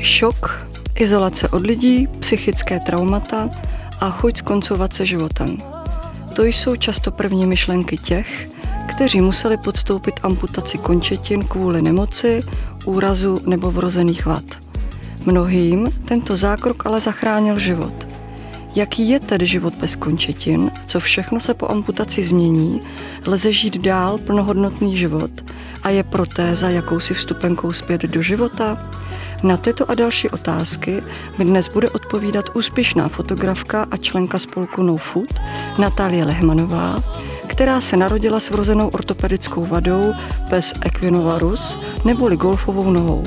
šok, izolace od lidí, psychické traumata a chuť skoncovat se životem. To jsou často první myšlenky těch, kteří museli podstoupit amputaci končetin kvůli nemoci, úrazu nebo vrozených vad. Mnohým tento zákrok ale zachránil život. Jaký je tedy život bez končetin, co všechno se po amputaci změní, lze žít dál plnohodnotný život a je protéza jakousi vstupenkou zpět do života? Na tyto a další otázky mi dnes bude odpovídat úspěšná fotografka a členka spolku NoFood Natálie Lehmanová, která se narodila s vrozenou ortopedickou vadou pes equinovárus neboli golfovou nohou.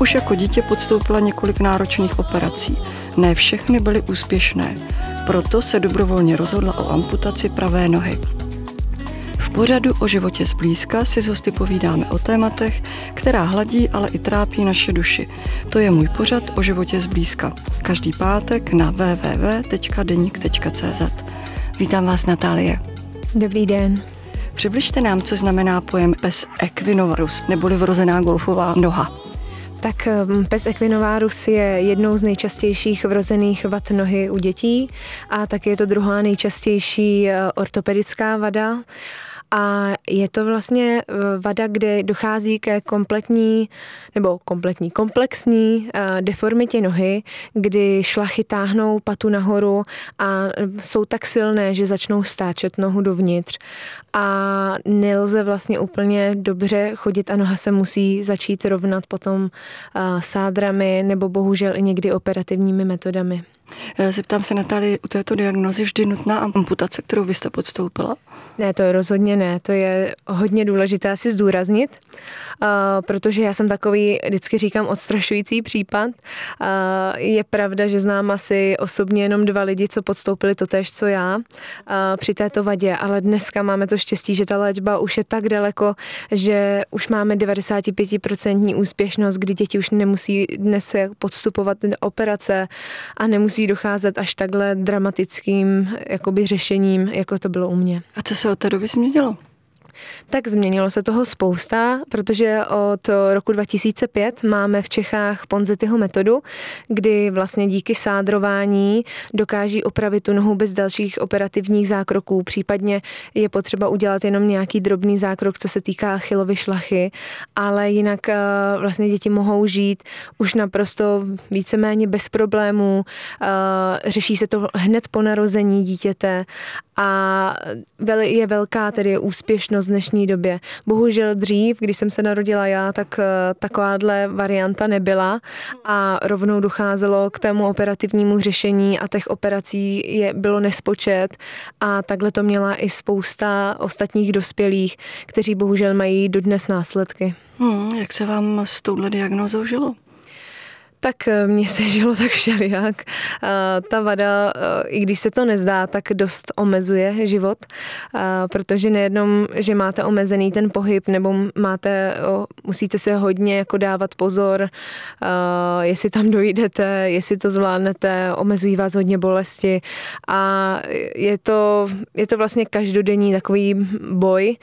Už jako dítě podstoupila několik náročných operací. Ne všechny byly úspěšné, proto se dobrovolně rozhodla o amputaci pravé nohy. V pořadu o životě zblízka si s hosty povídáme o tématech, která hladí, ale i trápí naše duši. To je můj pořad o životě zblízka. Každý pátek na www.deník.cz. Vítám vás, Natálie. Dobrý den. Přibližte nám, co znamená pojem pes equinovárus, neboli vrozená golfová noha. Tak pes equinovárus je jednou z nejčastějších vrozených vad nohy u dětí a tak je to druhá nejčastější ortopedická vada. A je to vlastně vada, kde dochází ke komplexní deformitě nohy, kdy šlachy táhnou patu nahoru a jsou tak silné, že začnou stáčet nohu dovnitř. A nelze vlastně úplně dobře chodit a noha se musí začít rovnat potom sádrami nebo bohužel i někdy operativními metodami. Zeptám se, Natálii, u této diagnózy vždy nutná amputace, kterou vy jste podstoupila? Ne, to rozhodně ne. To je hodně důležité si zdůraznit, protože já jsem takový, vždycky říkám, odstrašující případ. Je pravda, že znám asi osobně jenom 2 lidi, co podstoupili totéž, co já při této vadě, ale dneska máme to štěstí, že ta léčba už je tak daleko, že už máme 95% úspěšnost, kdy děti už nemusí dnes podstupovat operace a nemusí docházet až takhle dramatickým jakoby řešením, jako to bylo u mě. A co se od té doby změnilo? Tak změnilo se toho spousta, protože od roku 2005 máme v Čechách Ponsetiho metodu, kdy vlastně díky sádrování dokáží opravit tu nohu bez dalších operativních zákroků. Případně je potřeba udělat jenom nějaký drobný zákrok, co se týká Achillovy šlachy, ale jinak vlastně děti mohou žít už naprosto víceméně bez problémů. Řeší se to hned po narození dítěte a je velká tedy úspěšnost v dnešní době. Bohužel dřív, když jsem se narodila já, tak takováhle varianta nebyla a rovnou docházelo k tému operativnímu řešení a těch operací bylo nespočet a takhle to měla i spousta ostatních dospělých, kteří bohužel mají dodnes následky. Jak se vám s touhle diagnózou žilo? Tak mně se žilo tak všelijak. Ta vada, i když se to nezdá, tak dost omezuje život, protože nejenom, že máte omezený ten pohyb, nebo musíte se hodně jako dávat pozor, jestli tam dojdete, jestli to zvládnete, omezují vás hodně bolesti a je to vlastně každodenní takový boj.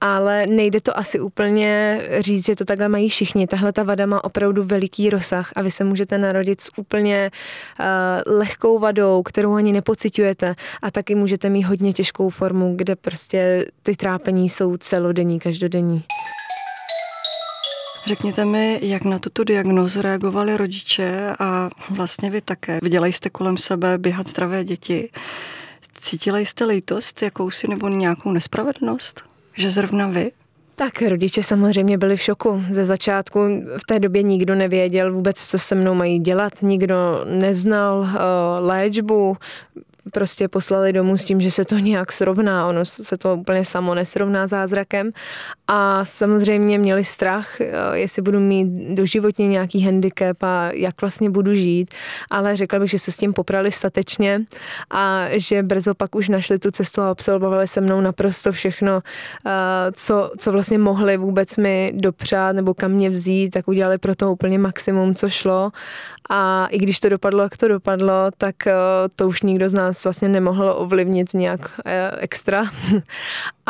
Ale nejde to asi úplně říct, že to takhle mají všichni. Tahle ta vada má opravdu veliký rozsah a vy se můžete narodit s úplně lehkou vadou, kterou ani nepociťujete a taky můžete mít hodně těžkou formu, kde prostě ty trápení jsou celodenní, každodenní. Řekněte mi, jak na tuto diagnózu reagovali rodiče a vlastně vy také. Viděla jste kolem sebe běhat zdravé děti. Cítila jste lítost jakousi nebo nějakou nespravedlnost? Že zrovna vy? Tak rodiče samozřejmě byli v šoku. Ze začátku v té době nikdo nevěděl vůbec, co se mnou mají dělat. Nikdo neznal léčbu. Prostě poslali domů s tím, že se to nějak srovná. Ono se to úplně samo nesrovná zázrakem. A samozřejmě měli strach, jestli budu mít doživotně nějaký handicap a jak vlastně budu žít. Ale řekla bych, že se s tím poprali statečně a že brzo pak už našli tu cestu a absolvovali se mnou naprosto všechno, co vlastně mohli vůbec mi dopřát nebo kam mě vzít, tak udělali pro to úplně maximum, co šlo. A i když to dopadlo, jak to dopadlo, tak to už nikdo z nás vlastně nemohlo ovlivnit nějak extra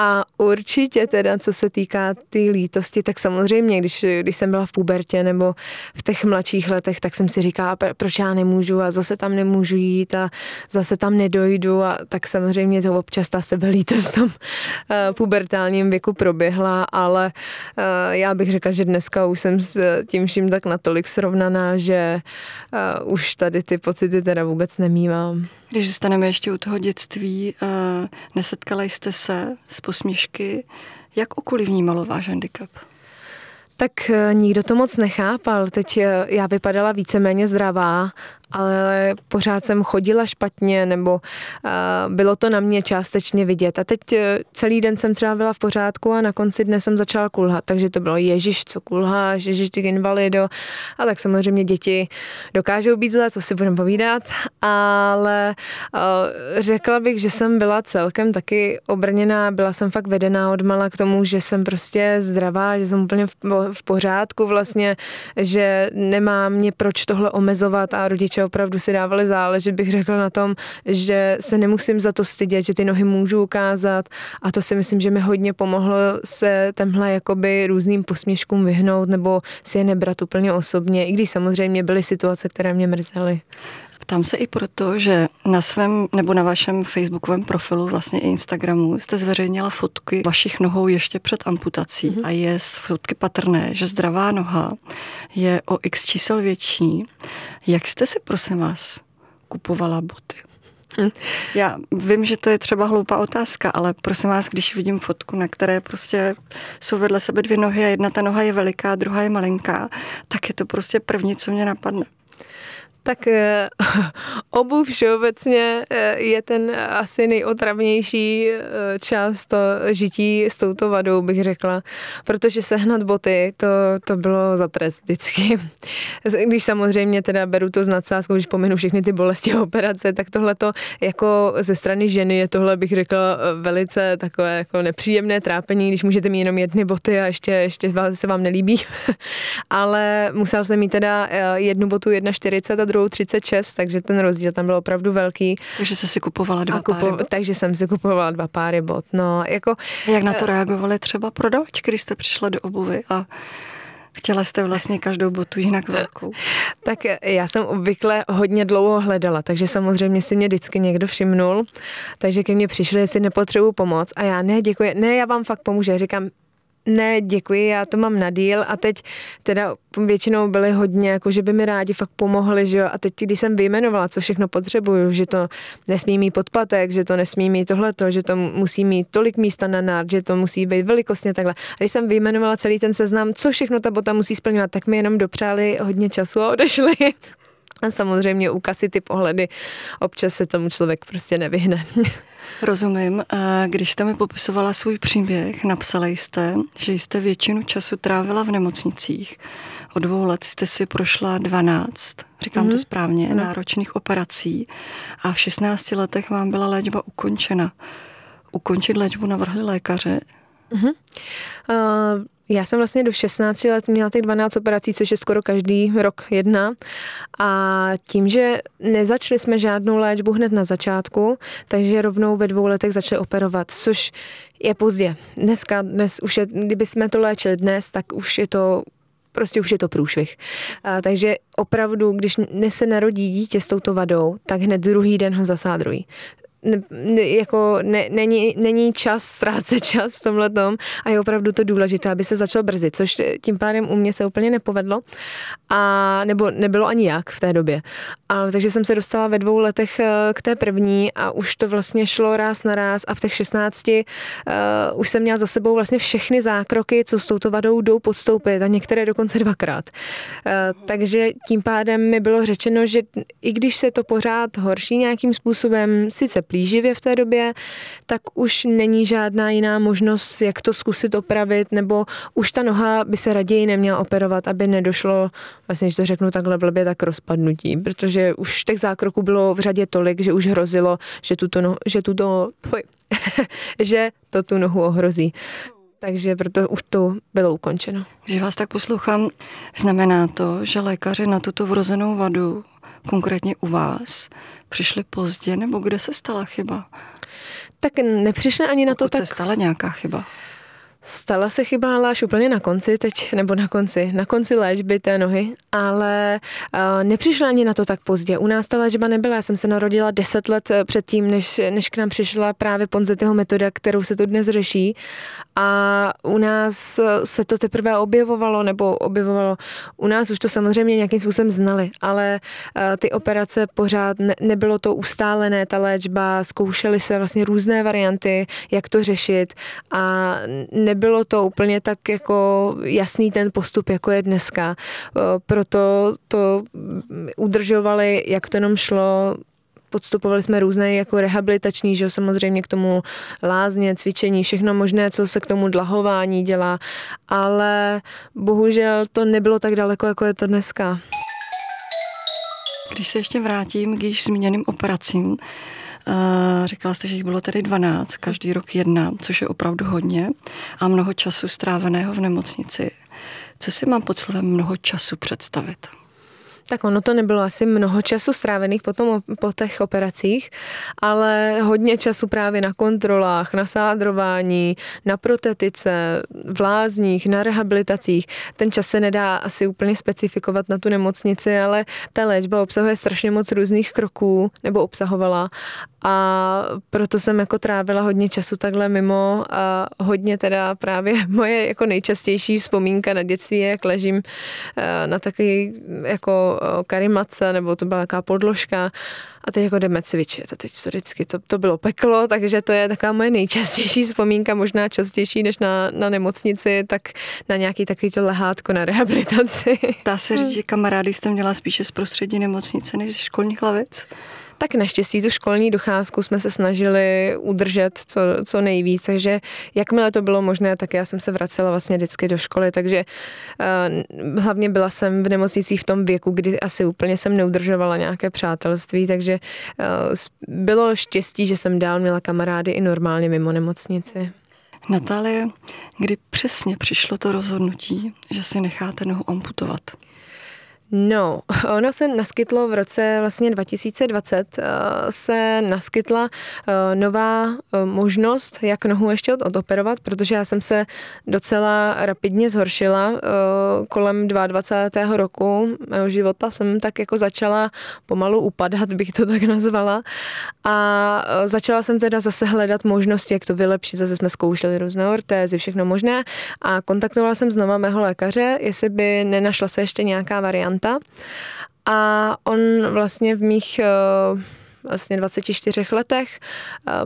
A určitě teda, co se týká ty lítosti, tak samozřejmě, když jsem byla v pubertě nebo v těch mladších letech, tak jsem si říkala, proč já nemůžu a zase tam nemůžu jít a zase tam nedojdu a tak samozřejmě to občas ta sebelítost v tom pubertálním věku proběhla, ale já bych řekla, že dneska už jsem s tím vším tak natolik srovnaná, že už tady ty pocity teda vůbec nemývám. Když zůstaneme ještě u toho dětství, nesetkala jste se s posměšky, jak okolí vnímalo váš handicap? Tak nikdo to moc nechápal. Teď já vypadala víceméně zdravá, ale pořád jsem chodila špatně nebo bylo to na mě částečně vidět. A teď celý den jsem třeba byla v pořádku a na konci dne jsem začala kulhat. Takže to bylo ježiš, co kulháš, ježiš, ty invalido. A tak samozřejmě děti dokážou být zlé, co si budeme povídat. Ale řekla bych, že jsem byla celkem taky obrněná. Byla jsem fakt vedená odmala k tomu, že jsem prostě zdravá, že jsem úplně v pořádku vlastně, že nemá mě proč tohle omezovat a rodiče opravdu si dávali záležet, bych řekla na tom, že se nemusím za to stydět, že ty nohy můžu ukázat a to si myslím, že mi hodně pomohlo se tenhle jakoby různým posměškům vyhnout nebo si je nebrat úplně osobně, i když samozřejmě byly situace, které mě mrzely. Ptám se i proto, že na svém nebo na vašem facebookovém profilu, vlastně i Instagramu, jste zveřejnila fotky vašich nohou ještě před amputací a je z fotky patrné, že zdravá noha je o x čísel větší. Jak jste si, prosím vás, kupovala boty? Já vím, že to je třeba hloupá otázka, ale prosím vás, když vidím fotku, na které prostě jsou vedle sebe dvě nohy a jedna ta noha je veliká, druhá je malinká, tak je to prostě první, co mě napadne. Tak obuv všeobecně je ten asi nejotravnější část to žití s touto vadou, bych řekla. Protože sehnat boty, to bylo za trest vždycky. Když samozřejmě teda beru to s nadsázkou, když pominu všechny ty bolesti a operace, tak tohleto jako ze strany ženy je tohle, bych řekla, velice takové jako nepříjemné trápení, když můžete mít jenom jedny boty a ještě se vám nelíbí. Ale musel jsem mít teda jednu botu 1,40 a druhou 36, takže ten rozdíl tam byl opravdu velký. Takže jsi si kupovala dva páry bot? Takže jsem si kupovala dva páry bot. No, jako, jak na to reagovaly třeba prodavačky, když jste přišla do obuvy a chtěla jste vlastně každou botu jinak velkou? Tak já jsem obvykle hodně dlouho hledala, takže samozřejmě si mě vždycky někdo všimnul, takže ke mně přišli, jestli nepotřebuji pomoc a já děkuji, já vám fakt pomůžu, já říkám, ne, děkuji, já to mám na díl a teď teda většinou byly hodně, jako že by mi rádi fakt pomohli, že jo, a teď když jsem vyjmenovala, co všechno potřebuju, že to nesmí mít podpatek, že to nesmí mít tohleto, že to musí mít tolik místa na nád, že to musí být velikostně takhle. A když jsem vyjmenovala celý ten seznam, co všechno ta bota musí splňovat, tak mi jenom dopřáli hodně času a odešli. A samozřejmě ukazit ty pohledy, občas se tomu člověk prostě nevyhne. Rozumím. Když jste mi popisovala svůj příběh, napsala jste, že jste většinu času trávila v nemocnicích. Od 2 let jste si prošla 12, říkám to správně, náročných operací a v 16 letech vám byla léčba ukončena. Ukončit léčbu navrhli lékaři? Já jsem vlastně do 16 let měla těch 12 operací, což je skoro každý rok jedna. A tím, že nezačali jsme žádnou léčbu hned na začátku, takže rovnou ve 2 letech začali operovat, což je pozdě. Dnes už je, kdyby jsme to léčili dnes, tak už je to průšvih. Takže opravdu, když dnes se narodí dítě s touto vadou, tak hned druhý den ho zasádrují. Není čas ztrácet čas v tomhletom a je opravdu to důležité, aby se začalo brzy, což tím pádem u mě se úplně nepovedlo a nebo nebylo ani jak v té době. Ale takže jsem se dostala ve 2 letech k té první a už to vlastně šlo ráz na ráz a v těch 16 už jsem měla za sebou vlastně všechny zákroky, co s touto vadou jdou podstoupit a některé dokonce 2krát. Takže tím pádem mi bylo řečeno, že i když se to pořád horší nějakým způsobem, sice plíživě v té době, tak už není žádná jiná možnost, jak to zkusit opravit, nebo už ta noha by se raději neměla operovat, aby nedošlo, vlastně, když to řeknu takhle blbě, tak rozpadnutí, protože už těch zákroků bylo v řadě tolik, že už hrozilo, že to tu nohu ohrozí. Takže proto už to bylo ukončeno. Když vás tak poslouchám, znamená to, že lékaři na tuto vrozenou vadu konkrétně u vás přišli pozdě, nebo kde se stala chyba? tak nepřišla ani na to. Pokud se stala nějaká chyba? Stala se chyba, ale až úplně na konci teď, nebo na konci léčby té nohy, ale nepřišla ani na to tak pozdě. U nás ta léčba nebyla, já jsem se narodila 10 let předtím, než k nám přišla právě Ponsetiho metoda, kterou se tu dnes řeší, a u nás se to teprve objevovalo. U nás už to samozřejmě nějakým způsobem znali, ale ty operace pořád nebylo to ustálené, ta léčba, zkoušely se vlastně různé varianty, jak to řešit, a nebylo to úplně tak jako jasný ten postup, jako je dneska. Proto to udržovali, jak to jenom šlo. Podstupovali jsme různé jako rehabilitační, že samozřejmě k tomu lázně, cvičení, všechno možné, co se k tomu dlahování dělá. Ale bohužel to nebylo tak daleko, jako je to dneska. Když se ještě vrátím k již zmíněným operacím, říkala jste, že jich bylo tedy 12, každý rok jedna, což je opravdu hodně, a mnoho času stráveného v nemocnici. Co si mám pod slovem mnoho času představit? Tak ono to nebylo asi mnoho času strávených potom po těch operacích, ale hodně času právě na kontrolách, na sádrování, na protetice, v lázních, na rehabilitacích. Ten čas se nedá asi úplně specifikovat na tu nemocnici, ale ta léčba obsahuje strašně moc různých kroků, nebo obsahovala, a proto jsem jako trávila hodně času takhle mimo, a hodně teda právě moje jako nejčastější vzpomínka na dětství, jak ležím na takový jako karimatce, nebo to byla nějaká podložka, a teď jako jdeme cvičit. A teď to vždycky, to bylo peklo, takže to je taková moje nejčastější vzpomínka, možná častější než na nemocnici, tak na nějaký takovýto lehátko na rehabilitaci. Dá se říct, že kamarády jste měla spíše z prostředí nemocnice než ze školních lavic? Tak naštěstí tu školní docházku jsme se snažili udržet co nejvíc, takže jakmile to bylo možné, tak já jsem se vracela vlastně vždycky do školy, takže hlavně byla jsem v nemocnicích v tom věku, kdy asi úplně jsem neudržovala nějaké přátelství, takže bylo štěstí, že jsem dál měla kamarády i normálně mimo nemocnici. Natálie, kdy přesně přišlo to rozhodnutí, že si necháte nohu amputovat? No, ono se naskytlo v roce vlastně 2020, se naskytla nová možnost, jak nohu ještě odoperovat, protože já jsem se docela rapidně zhoršila. Kolem 22. roku mého života jsem tak jako začala pomalu upadat, bych to tak nazvala, a začala jsem teda zase hledat možnosti, jak to vylepšit. Zase jsme zkoušeli různé ortézy, všechno možné, a kontaktovala jsem znova mého lékaře, jestli by nenašla se ještě nějaká varianta. A on vlastně v mých vlastně 24 letech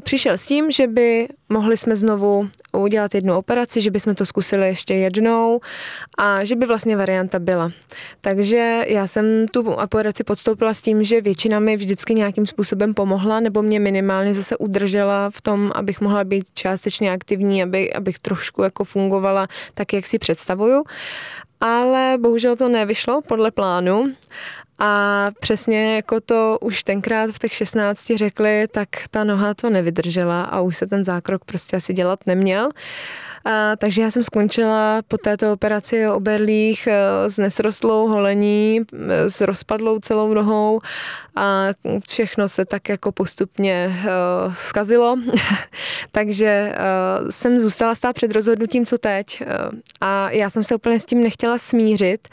přišel s tím, že by mohli jsme znovu udělat jednu operaci, že by jsme to zkusili ještě jednou a že by vlastně varianta byla. Takže já jsem tu operaci podstoupila s tím, že většina mi vždycky nějakým způsobem pomohla, nebo mě minimálně zase udržela v tom, abych mohla být částečně aktivní, abych trošku jako fungovala tak, jak si představuju. Ale bohužel to nevyšlo podle plánu, a přesně jako to už tenkrát v těch 16 řekli, tak ta noha to nevydržela a už se ten zákrok prostě asi dělat neměl. Takže já jsem skončila po této operaci o berlích s nesrostlou holení, s rozpadlou celou nohou, a všechno se tak jako postupně zkazilo. Takže jsem zůstala stát před rozhodnutím, co teď, a já jsem se úplně s tím nechtěla smířit,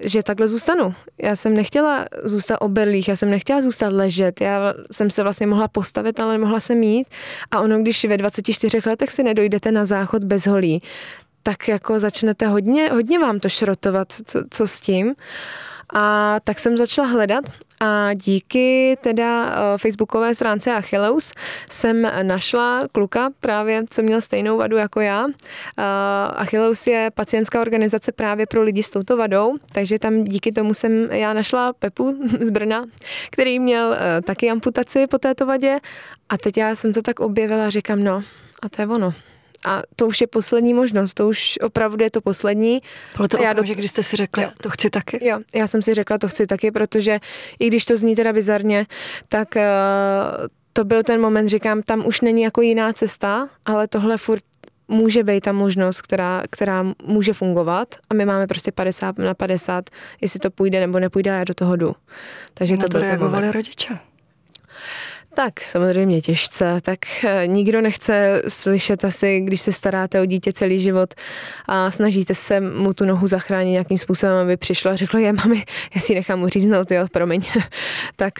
že takhle zůstanu. Já jsem nechtěla zůstat o berlích, já jsem nechtěla zůstat ležet, já jsem se vlastně mohla postavit, ale nemohla jsem jít, a ono, když ve 24 letech si nedojdete na záchod bez holí, tak jako začnete hodně vám to šrotovat, co s tím. A tak jsem začala hledat, a díky teda facebookové stránce Achilleus jsem našla kluka právě, co měl stejnou vadu jako já. Achilleus je pacientská organizace právě pro lidi s touto vadou, takže tam díky tomu jsem já našla Pepu z Brna, který měl taky amputaci po této vadě, a teď já jsem to tak objevila a říkám, no a to je ono. A to už je poslední možnost, to už opravdu je to poslední. Bylo to okamžik, když jste si řekla, jo, to chci taky? Jo, já jsem si řekla, to chci taky, protože i když to zní teda bizarně, tak to byl ten moment, říkám, tam už není jako jiná cesta, ale tohle furt může být ta možnost, která může fungovat, a my máme prostě 50/50, jestli to půjde nebo nepůjde, a já do toho jdu. Takže to byl ten moment. Na to reagovali rodiče? Tak, samozřejmě těžce. Tak nikdo nechce slyšet asi, když se staráte o dítě celý život a snažíte se mu tu nohu zachránit nějakým způsobem, aby přišla a řekla, je mami, já si nechám uříznout, jo, promiň. Tak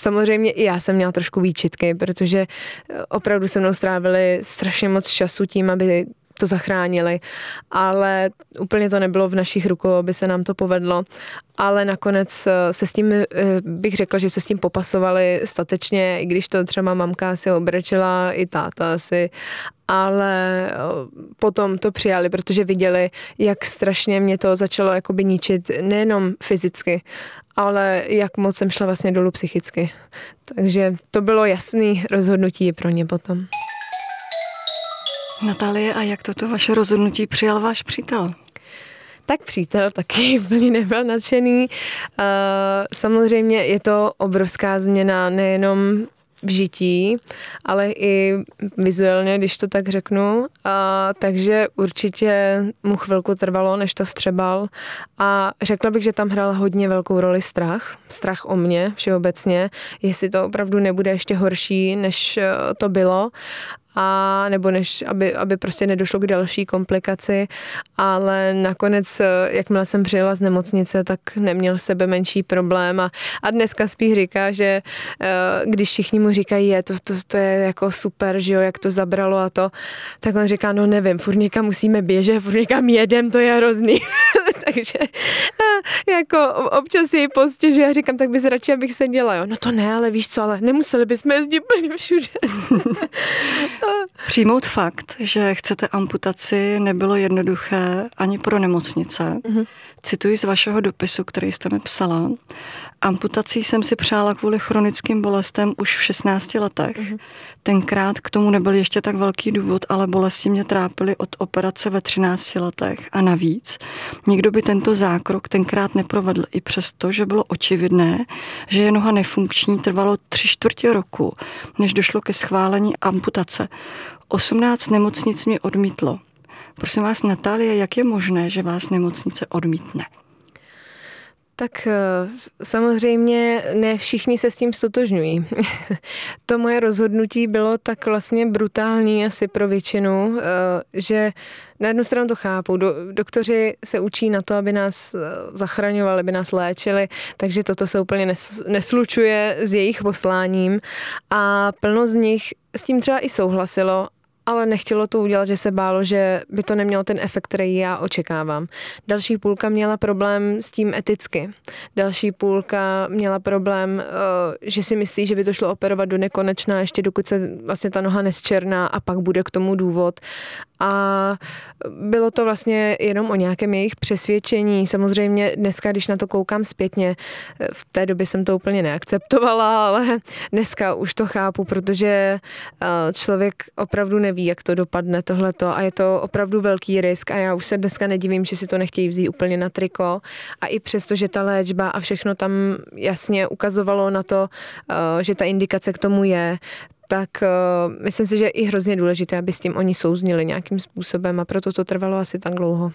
samozřejmě i já jsem měla trošku výčitky, protože opravdu se mnou strávili strašně moc času tím, aby to zachránili, ale úplně to nebylo v našich rukou, aby se nám to povedlo, ale nakonec se s tím, bych řekla, že se s tím popasovali statečně, i když to třeba mamka si obrečela, i táta si, ale potom to přijali, protože viděli, jak strašně mě to začalo jakoby ničit, nejenom fyzicky, ale jak moc jsem šla vlastně dolů psychicky. Takže to bylo jasný rozhodnutí pro ně potom. Natálie, a jak toto vaše rozhodnutí přijal váš přítel? Tak přítel taky úplně nebyl nadšený. Samozřejmě je to obrovská změna nejenom v žití, ale i vizuálně, když to tak řeknu. Takže určitě mu chvilku trvalo, než to vstřebal. A řekla bych, že tam hrál hodně velkou roli strach. Strach o mě všeobecně. Jestli to opravdu nebude ještě horší, než to bylo. A nebo než, aby prostě nedošlo k další komplikaci, ale nakonec, jakmile jsem přijela z nemocnice, tak neměl sebe menší problém a dneska spíš říká, že když všichni mu říkají, to je jako super, že jo, jak to zabralo a to, tak on říká, no nevím, furt někam musíme běžet, furt někam jedem, to je hrozný. Takže jako občas jej postižuji a říkám, tak bys radši, abych seděla, jo. No to ne, ale víš co, ale nemuseli bychom jezdit plně všude. Přijmout fakt, že chcete amputaci, nebylo jednoduché ani pro nemocnice. Mm-hmm. Cituji z vašeho dopisu, který jste mi psala. Amputací jsem si přála kvůli chronickým bolestem už v 16 letech. Mm-hmm. Tenkrát k tomu nebyl ještě tak velký důvod, ale bolesti mě trápily od operace ve 13 letech. A navíc nikdo by tento zákrok tenkrát neprovedl, i přesto, že bylo očividné, že je noha nefunkční, trvalo 3/4 roku, než došlo ke schválení amputace. 18 nemocnic mě odmítlo. Prosím vás, Natálie, jak je možné, že vás nemocnice odmítne? Tak samozřejmě ne všichni se s tím stotožňují. To moje rozhodnutí bylo tak vlastně brutální asi pro většinu, že na jednu stranu to chápu. Doktoři se učí na to, aby nás zachraňovali, aby nás léčili, takže toto se úplně neslučuje s jejich posláním a plno z nich s tím třeba i souhlasilo, ale nechtělo to udělat, že se bálo, že by to nemělo ten efekt, který já očekávám. Další půlka měla problém s tím eticky. Další půlka měla problém, že si myslí, že by to šlo operovat do nekonečna, ještě dokud se vlastně ta noha nesčerná a pak bude k tomu důvod. A bylo to vlastně jenom o nějakém jejich přesvědčení. Samozřejmě dneska, když na to koukám zpětně, v té době jsem to úplně neakceptovala, ale dneska už to chápu, protože člověk opravdu neví, jak to dopadne tohleto a je to opravdu velký risk a já už se dneska nedivím, že si to nechtějí vzít úplně na triko a i přesto, že ta léčba a všechno tam jasně ukazovalo na to, že ta indikace k tomu je, tak myslím si, že je i hrozně důležité, aby s tím oni souznili nějakým způsobem a proto to trvalo asi tak dlouho.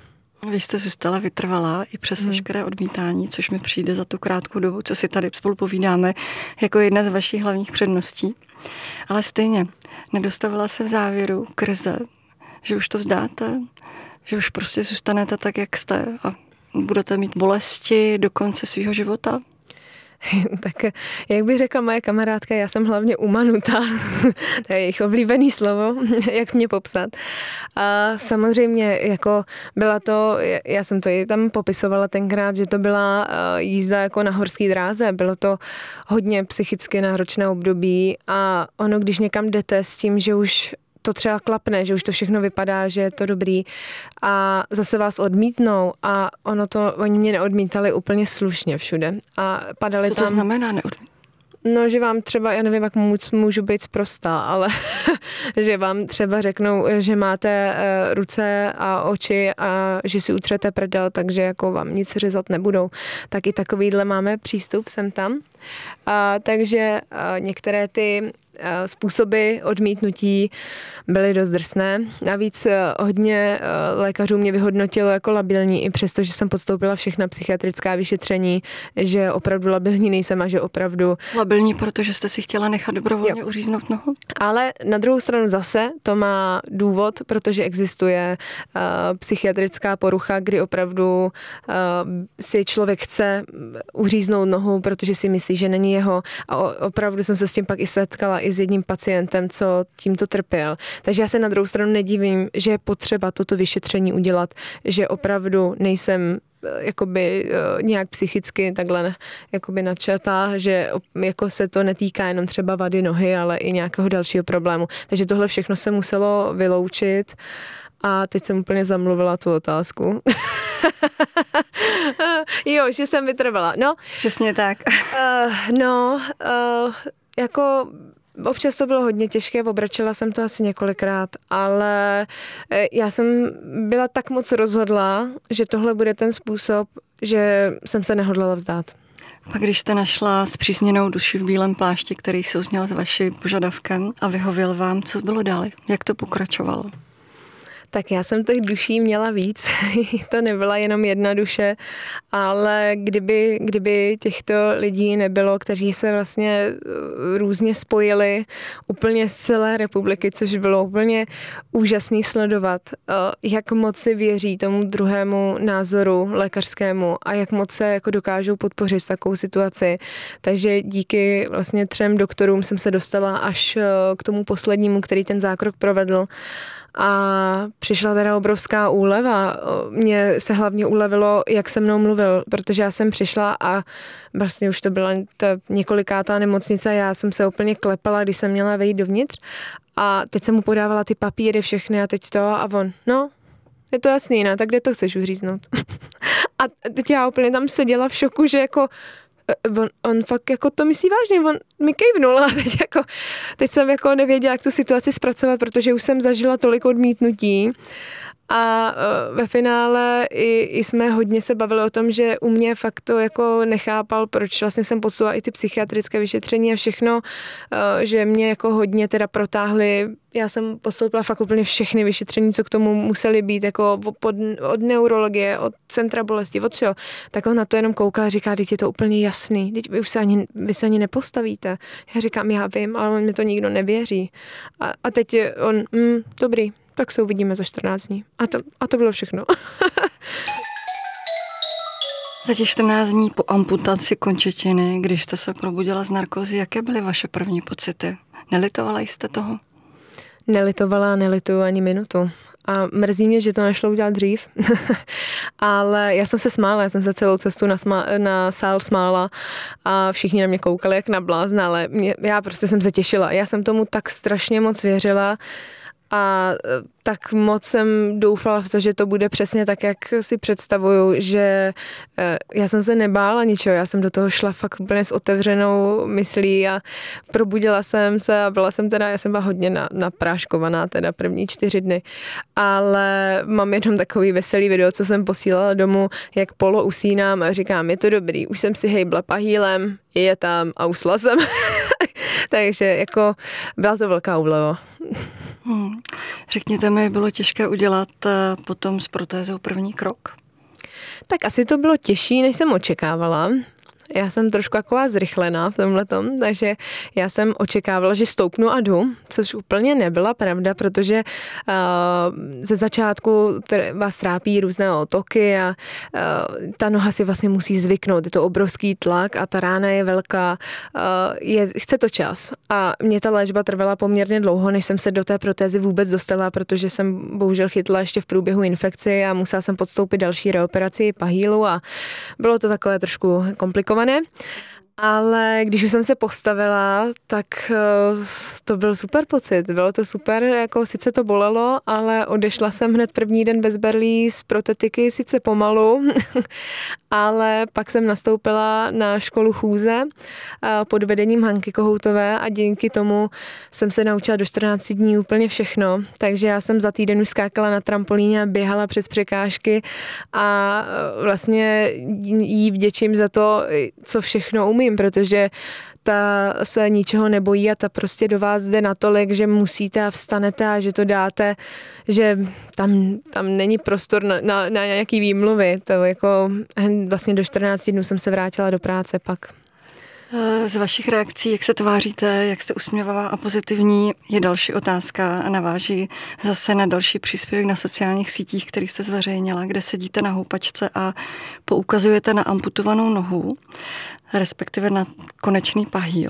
Vy jste zůstala vytrvalá i přes veškeré odmítání, což mi přijde za tu krátkou dobu, co si tady spolu povídáme, jako jedna z vašich hlavních předností. Ale stejně, nedostavila se v závěru krize, že už to vzdáte, že už prostě zůstanete tak, jak jste a budete mít bolesti do konce svého života? Tak jak by řekla moje kamarádka, já jsem hlavně umanutá, to je jejich oblíbený slovo, jak mě popsat. A samozřejmě jako byla to, já jsem to i tam popisovala tenkrát, že to byla jízda jako na horský dráze, bylo to hodně psychicky náročné období a ono, když někam jdete s tím, že už to třeba klapne, že už to všechno vypadá, že je to dobrý a zase vás odmítnou a oni mě neodmítali úplně slušně všude a padali tam... Co to znamená neodmítnout? No, že vám třeba, já nevím, jak můžu být sprostá, ale že vám třeba řeknou, že máte ruce a oči a že si utřete prdel, takže jako vám nic řezat nebudou. Tak i takovýhle máme přístup sem tam. Takže některé ty způsoby odmítnutí byly dost drsné. Navíc hodně lékařů mě vyhodnotilo jako labilní, i přesto, že jsem podstoupila všechna psychiatrická vyšetření, že opravdu labilní nejsem a že opravdu... Labilní, protože jste si chtěla nechat dobrovolně uříznout nohu? Ale na druhou stranu zase to má důvod, protože existuje psychiatrická porucha, kdy opravdu si člověk chce uříznout nohu, protože si myslí, že není jeho. A opravdu jsem se s tím pak i setkala i s jedním pacientem, co tímto trpěl. Takže já se na druhou stranu nedivím, že je potřeba toto vyšetření udělat, že opravdu nejsem jakoby nějak psychicky takhle jakoby načatá, že jako se to netýká jenom třeba vady nohy, ale i nějakého dalšího problému. Takže tohle všechno se muselo vyloučit. A teď jsem úplně zamluvila tu otázku. Jo, že jsem vytrvala. No, přesně tak. Jako občas to bylo hodně těžké, obračila jsem to asi několikrát, ale já jsem byla tak moc rozhodla, že tohle bude ten způsob, že jsem se nehodlala vzdát. Pak když jste našla zpřízněnou duši v bílém plášti, který souzněl s vaším požadavkem a vyhověl vám, co bylo dále? Jak to pokračovalo? Tak já jsem těch duší měla víc, to nebyla jenom jedna duše, ale kdyby těchto lidí nebylo, kteří se vlastně různě spojili úplně z celé republiky, což bylo úplně úžasný sledovat, jak moc si věří tomu druhému názoru lékařskému a jak moc se jako dokážou podpořit v takovou situaci. Takže díky vlastně 3 doktorům jsem se dostala až k tomu poslednímu, který ten zákrok provedl. A přišla teda obrovská úleva. Mně se hlavně ulevilo, jak se mnou mluvil, protože já jsem přišla a vlastně už to byla ta několikátá nemocnice, já jsem se úplně klepala, když jsem měla vejít dovnitř a teď jsem mu podávala ty papíry všechny a teď to a on, no, je to jasný, ne, tak kde to chceš uříznout? A teď já úplně tam seděla v šoku, že jako on fakt jako to myslí vážně, on mi kejvnul a teď jsem jako nevěděla, jak tu situaci zpracovat, protože už jsem zažila tolik odmítnutí a ve finále i jsme hodně se bavili o tom, že u mě fakt to jako nechápal, proč vlastně jsem podstoupila i ty psychiatrické vyšetření a všechno, že mě jako hodně teda protáhli. Já jsem podstoupila fakt úplně všechny vyšetření, co k tomu museli být, jako od neurologie, od centra bolesti, od všeho. Tak on na to jenom kouká a říká, teď je to úplně jasný, teď vy se ani nepostavíte. Já říkám, já vím, ale on mi to nikdo nevěří. A teď on, dobrý, tak se uvidíme za 14 dní. A to bylo všechno. Za těch 14 dní po amputaci končetiny, když jste se probudila z narkózy, jaké byly vaše první pocity? Nelitovala jste toho? Nelitovala a nelituju ani minutu. A mrzí mě, že to nešlo udělat dřív. Ale já jsem se smála, já jsem se celou cestu na sál smála a všichni na mě koukali jak na blázna, ale já prostě jsem se těšila. Já jsem tomu tak strašně moc věřila a tak moc jsem doufala v to, že to bude přesně tak, jak si představuju, že já jsem se nebála ničeho, já jsem do toho šla fakt úplně s otevřenou myslí a probudila jsem se a byla jsem teda, já jsem byla hodně napráškovaná teda první 4 dny, ale mám jenom takový veselý video, co jsem posílala domů, jak usínám a říkám, je to dobrý, už jsem si hejbla pahýlem, je tam a usla jsem. Takže jako byla to velká úleva. Řekněte mi, bylo těžké udělat potom s protézou první krok? Tak asi to bylo těžší, než jsem očekávala. Já jsem trošku taková zrychlená v tomhletom, takže já jsem očekávala, že stoupnu a jdu, což úplně nebyla pravda, protože ze začátku vás trápí různé otoky a ta noha si vlastně musí zvyknout, je to obrovský tlak a ta rána je velká, chce to čas a mě ta léčba trvala poměrně dlouho, než jsem se do té protézy vůbec dostala, protože jsem bohužel chytla ještě v průběhu infekci a musela jsem podstoupit další reoperaci pahýlu a bylo to takové trošku komplikované. Ale když už jsem se postavila, tak to byl super pocit. Bylo to super, jako sice to bolelo, ale odešla jsem hned první den bez berlí z protetiky, sice pomalu, ale pak jsem nastoupila na školu chůze pod vedením Hanky Kohoutové a díky tomu jsem se naučila do 14 dní úplně všechno. Takže já jsem za týden už skákala na trampolíně a běhala přes překážky a vlastně jí vděčím za to, co všechno umím. bojím, protože ta se ničeho nebojí a ta prostě do vás jde natolik, že musíte a vstanete a že to dáte, že tam není prostor na nějaký výmluvy. To jako vlastně do 14 dnů jsem se vrátila do práce pak. Z vašich reakcí, jak se tváříte, jak jste usměvavá a pozitivní, je další otázka a naváží zase na další příspěvek na sociálních sítích, který jste zveřejnila, kde sedíte na houpačce a poukazujete na amputovanou nohu, respektive na konečný pahýl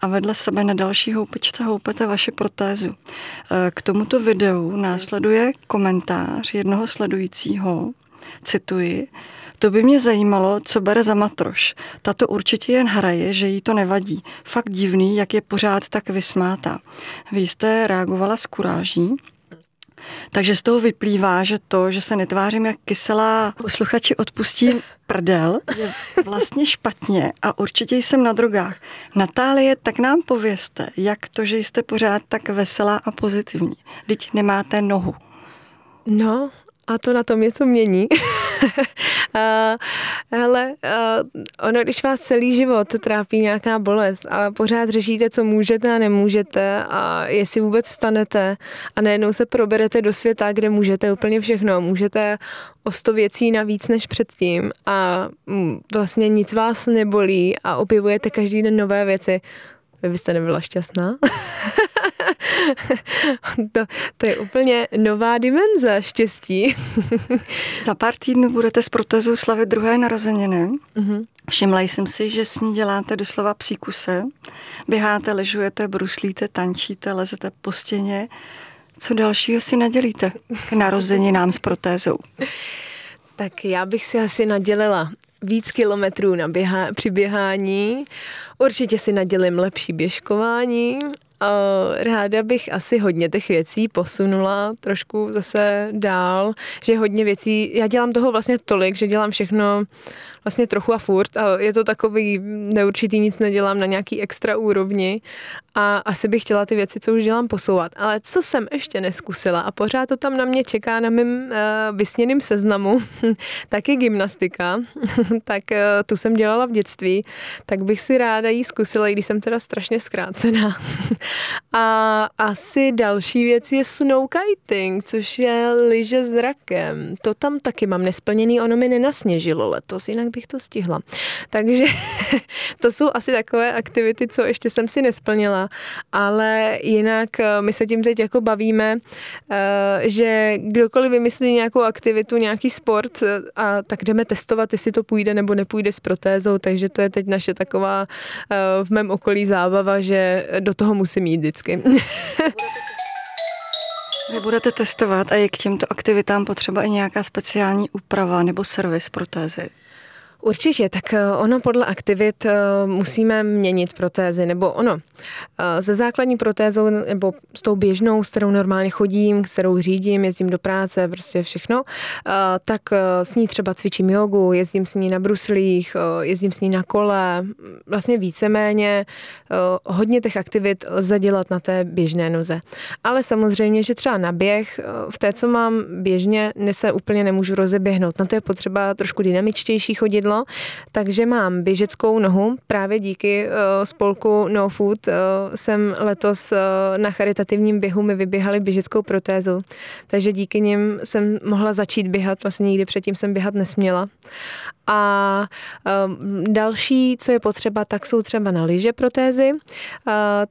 a vedle sebe na další houpačce houpete vaše protézu. K tomuto videu následuje komentář jednoho sledujícího, cituji, to by mě zajímalo, co bere za matroš. Tato určitě jen hraje, že jí to nevadí. Fakt divný, jak je pořád tak vysmátá. Vy jste reagovala s kuráží, takže z toho vyplývá, že to, že se netvářím jak kyselá, posluchači odpustím prdel, je vlastně špatně a určitě jsem na drogách. Natálie, tak nám povězte, jak to, že jste pořád tak veselá a pozitivní. Vždyť nemáte nohu. No, a to na tom něco mění. Ono, když vás celý život trápí nějaká bolest, ale pořád řešíte, co můžete a nemůžete a jestli vůbec vstanete a najednou se proberete do světa, kde můžete úplně všechno, můžete o 100 věcí navíc než předtím a vlastně nic vás nebolí a objevujete každý den nové věci. Vy byste nebyla šťastná? To je úplně nová dimenze štěstí. Za pár týdnů budete s protézou slavit druhé narozeniny. Mm-hmm. Všimla jsem si, že s ní děláte doslova psí kuse. Běháte, ležujete, bruslíte, tančíte, lezete po stěně. Co dalšího si nadělíte k narozeninám s protézou? Tak já bych si asi nadělila víc kilometrů na při běhání. Určitě si nadělím lepší běžkování. Ráda bych asi hodně těch věcí posunula trošku zase dál, že hodně věcí, já dělám toho vlastně tolik, že dělám všechno vlastně trochu a furt a je to takový neurčitý, nic nedělám na nějaký extra úrovni a asi bych chtěla ty věci, co už dělám, posouvat. Ale co jsem ještě neskusila a pořád to tam na mě čeká na mým vysněným seznamu, tak je gymnastika, tak tu jsem dělala v dětství, tak bych si ráda jí zkusila, i když jsem teda strašně zkrácená. A asi další věc je snowkiting, což je lyže s drakem. To tam taky mám nesplněný, ono mi nenasněžilo letos, jinak bych to stihla. Takže to jsou asi takové aktivity, co ještě jsem si nesplnila, ale jinak my se tím teď jako bavíme, že kdokoliv vymyslí nějakou aktivitu, nějaký sport, a tak jdeme testovat, jestli to půjde nebo nepůjde s protézou, takže to je teď naše taková v mém okolí zábava, že do toho musím jít vždycky. Vy budete testovat a je k těmto aktivitám potřeba i nějaká speciální úprava nebo servis protézy? Určitě, tak ono podle aktivit musíme měnit protézy, nebo ono se základní protézou, nebo s tou běžnou, s kterou normálně chodím, s kterou řídím, jezdím do práce, prostě všechno, tak s ní třeba cvičím jogu, jezdím s ní na bruslích, jezdím s ní na kole, vlastně víceméně hodně těch aktivit lze dělat na té běžné noze. Ale samozřejmě, že třeba na běh, v té, co mám běžně, se úplně nemůžu rozeběhnout, na to je potřeba trošku dynamičtější chodidlo. Takže mám běžeckou nohu. Právě díky spolku NoFood jsem letos na charitativním běhu mi vyběhali běžeckou protézu. Takže díky nim jsem mohla začít běhat. Vlastně nikdy předtím jsem běhat nesměla. A další, co je potřeba, tak jsou třeba na lyže protézy.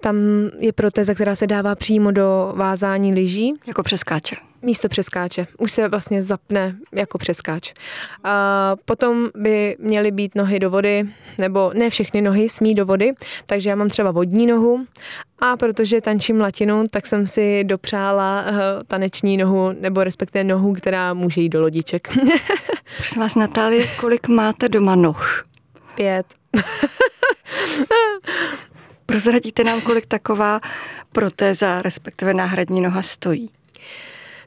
Tam je protéza, která se dává přímo do vázání lyží. Jako přeskáče. Místo přeskáče. Už se vlastně zapne jako přeskáč. A potom by měly být nohy do vody, nebo ne všechny nohy smí do vody, takže já mám třeba vodní nohu a protože tančím latinu, tak jsem si dopřála taneční nohu, nebo respektive nohu, která může jít do lodiček. Prosím vás, Natálie, kolik máte doma noh? 5. Prozradíte nám, kolik taková protéza, respektive náhradní noha stojí?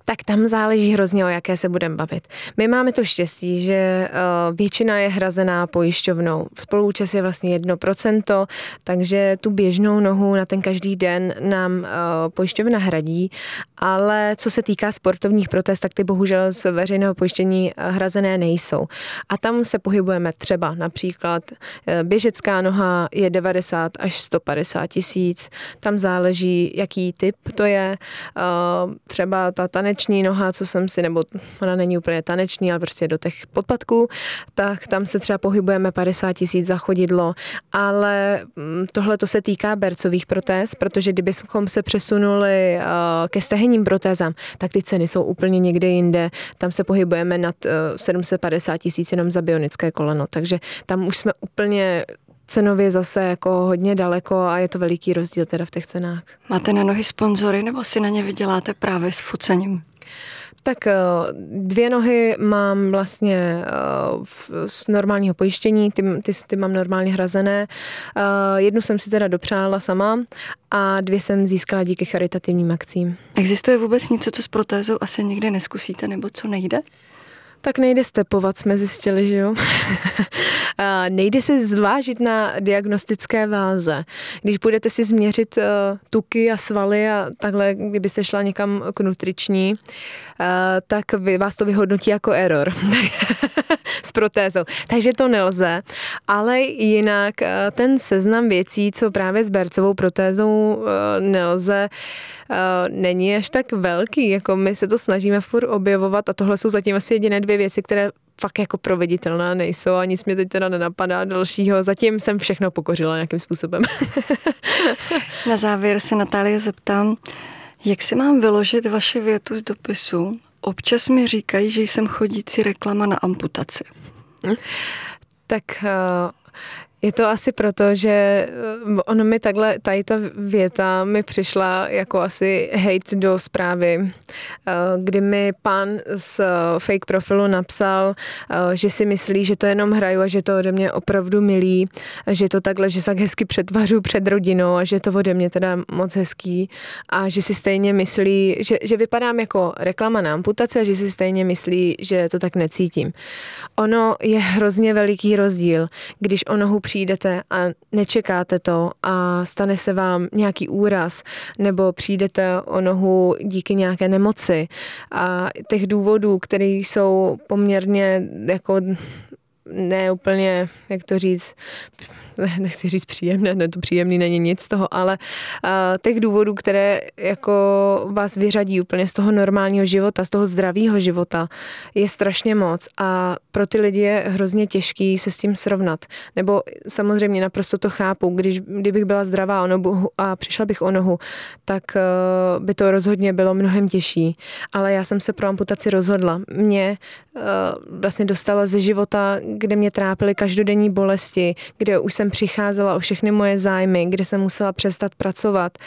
Tak tam záleží hrozně, o jaké se budeme bavit. My máme to štěstí, že většina je hrazená pojišťovnou. Spoluúčast je vlastně 1%, takže tu běžnou nohu na ten každý den nám pojišťovna hradí, ale co se týká sportovních protéz, tak ty bohužel z veřejného pojištění hrazené nejsou. A tam se pohybujeme třeba například běžecká noha je 90 až 150 tisíc, tam záleží, jaký typ to je, třeba ta taneční noha, co jsem si, nebo ona není úplně taneční, ale prostě do těch podpatků, tak tam se třeba pohybujeme 50 tisíc za chodidlo, ale tohle to se týká bercových protéz, protože kdybychom se přesunuli ke stehenním protézám, tak ty ceny jsou úplně někde jinde, tam se pohybujeme nad 750 tisíc jenom za bionické koleno, takže tam už jsme úplně cenově zase jako hodně daleko a je to veliký rozdíl teda v těch cenách. Máte na nohy sponzory nebo si na ně vyděláte právě s fucením? Tak dvě nohy mám vlastně z normálního pojištění, ty mám normálně hrazené. Jednu jsem si teda dopřála sama a dvě jsem získala díky charitativním akcím. Existuje vůbec něco, co s protézou asi nikdy neskusíte nebo co nejde? Tak nejde stepovat, jsme zjistili, že jo? Nejde se zvážit na diagnostické váze. Když budete si změřit tuky a svaly a takhle, kdybyste šla někam k nutriční, tak vás to vyhodnotí jako error s protézou. Takže to nelze, ale jinak ten seznam věcí, co právě s bercovou protézou nelze, není až tak velký, jako my se to snažíme furt objevovat a tohle jsou zatím asi jediné dvě věci, které fakt jako proveditelné nejsou a nic mě teď teda nenapadá dalšího. Zatím jsem všechno pokořila nějakým způsobem. Na závěr se Natálie zeptám, jak si mám vyložit vaši větu z dopisu? Občas mi říkají, že jsem chodící reklama na amputaci. Tak je to asi proto, že ono mi takhle, tady ta věta mi přišla jako asi hejt do zprávy, kdy mi pán z fake profilu napsal, že si myslí, že to jenom hraju a že to ode mě opravdu milí, že to takhle, že se tak hezky přetvařu před rodinou a že to ode mě teda moc hezký a že si stejně myslí, že vypadám jako reklama na amputaci a že si stejně myslí, že to tak necítím. Ono je hrozně veliký rozdíl, když o nohu přijdete a nečekáte to a stane se vám nějaký úraz nebo přijdete o nohu díky nějaké nemoci a těch důvodů, které jsou poměrně jako ne úplně, jak to říct, nechci říct příjemné, ne, to příjemný není nic z toho, ale těch důvodů, které jako vás vyřadí úplně z toho normálního života, z toho zdravého života, je strašně moc a pro ty lidi je hrozně těžký se s tím srovnat. Nebo samozřejmě naprosto to chápu, kdybych byla zdravá o nohu a přišla bych o nohu, tak by to rozhodně bylo mnohem těžší. Ale já jsem se pro amputaci rozhodla. Mě vlastně dostala ze života, kde mě trápily každodenní bolesti, kde už jsem přicházela o všechny moje zájmy, kde jsem musela přestat pracovat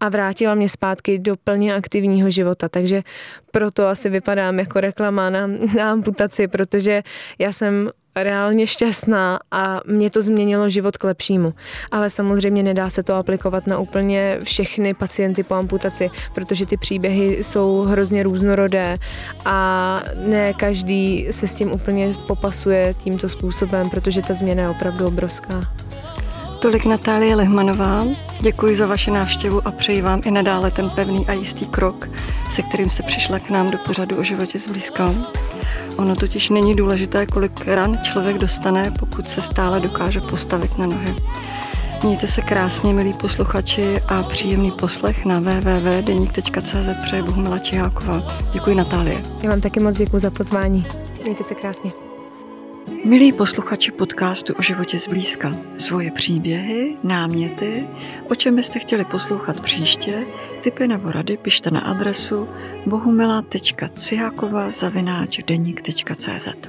a vrátila mě zpátky do plně aktivního života. Takže proto asi vypadám jako reklama na amputaci, protože já jsem reálně šťastná a mě to změnilo život k lepšímu. Ale samozřejmě nedá se to aplikovat na úplně všechny pacienty po amputaci, protože ty příběhy jsou hrozně různorodé a ne každý se s tím úplně popasuje tímto způsobem, protože ta změna je opravdu obrovská. Tolik Natálie Lehmanová. Děkuji za vaši návštěvu a přeji vám i nadále ten pevný a jistý krok, se kterým jste přišla k nám do pořadu o životě zblízka. Ono totiž není důležité, kolik ran člověk dostane, pokud se stále dokáže postavit na nohy. Mějte se krásně, milí posluchači, a příjemný poslech na www.deník.cz. Přeje Bohumila Čiháková. Děkuji, Natálie. Já vám taky moc děkuji za pozvání. Mějte se krásně. Milí posluchači podcastu o životě zblízka, svoje příběhy, náměty, o čem byste chtěli poslouchat příště, tipy nebo rady pište na adresu bohumila.cihákova@denik.cz.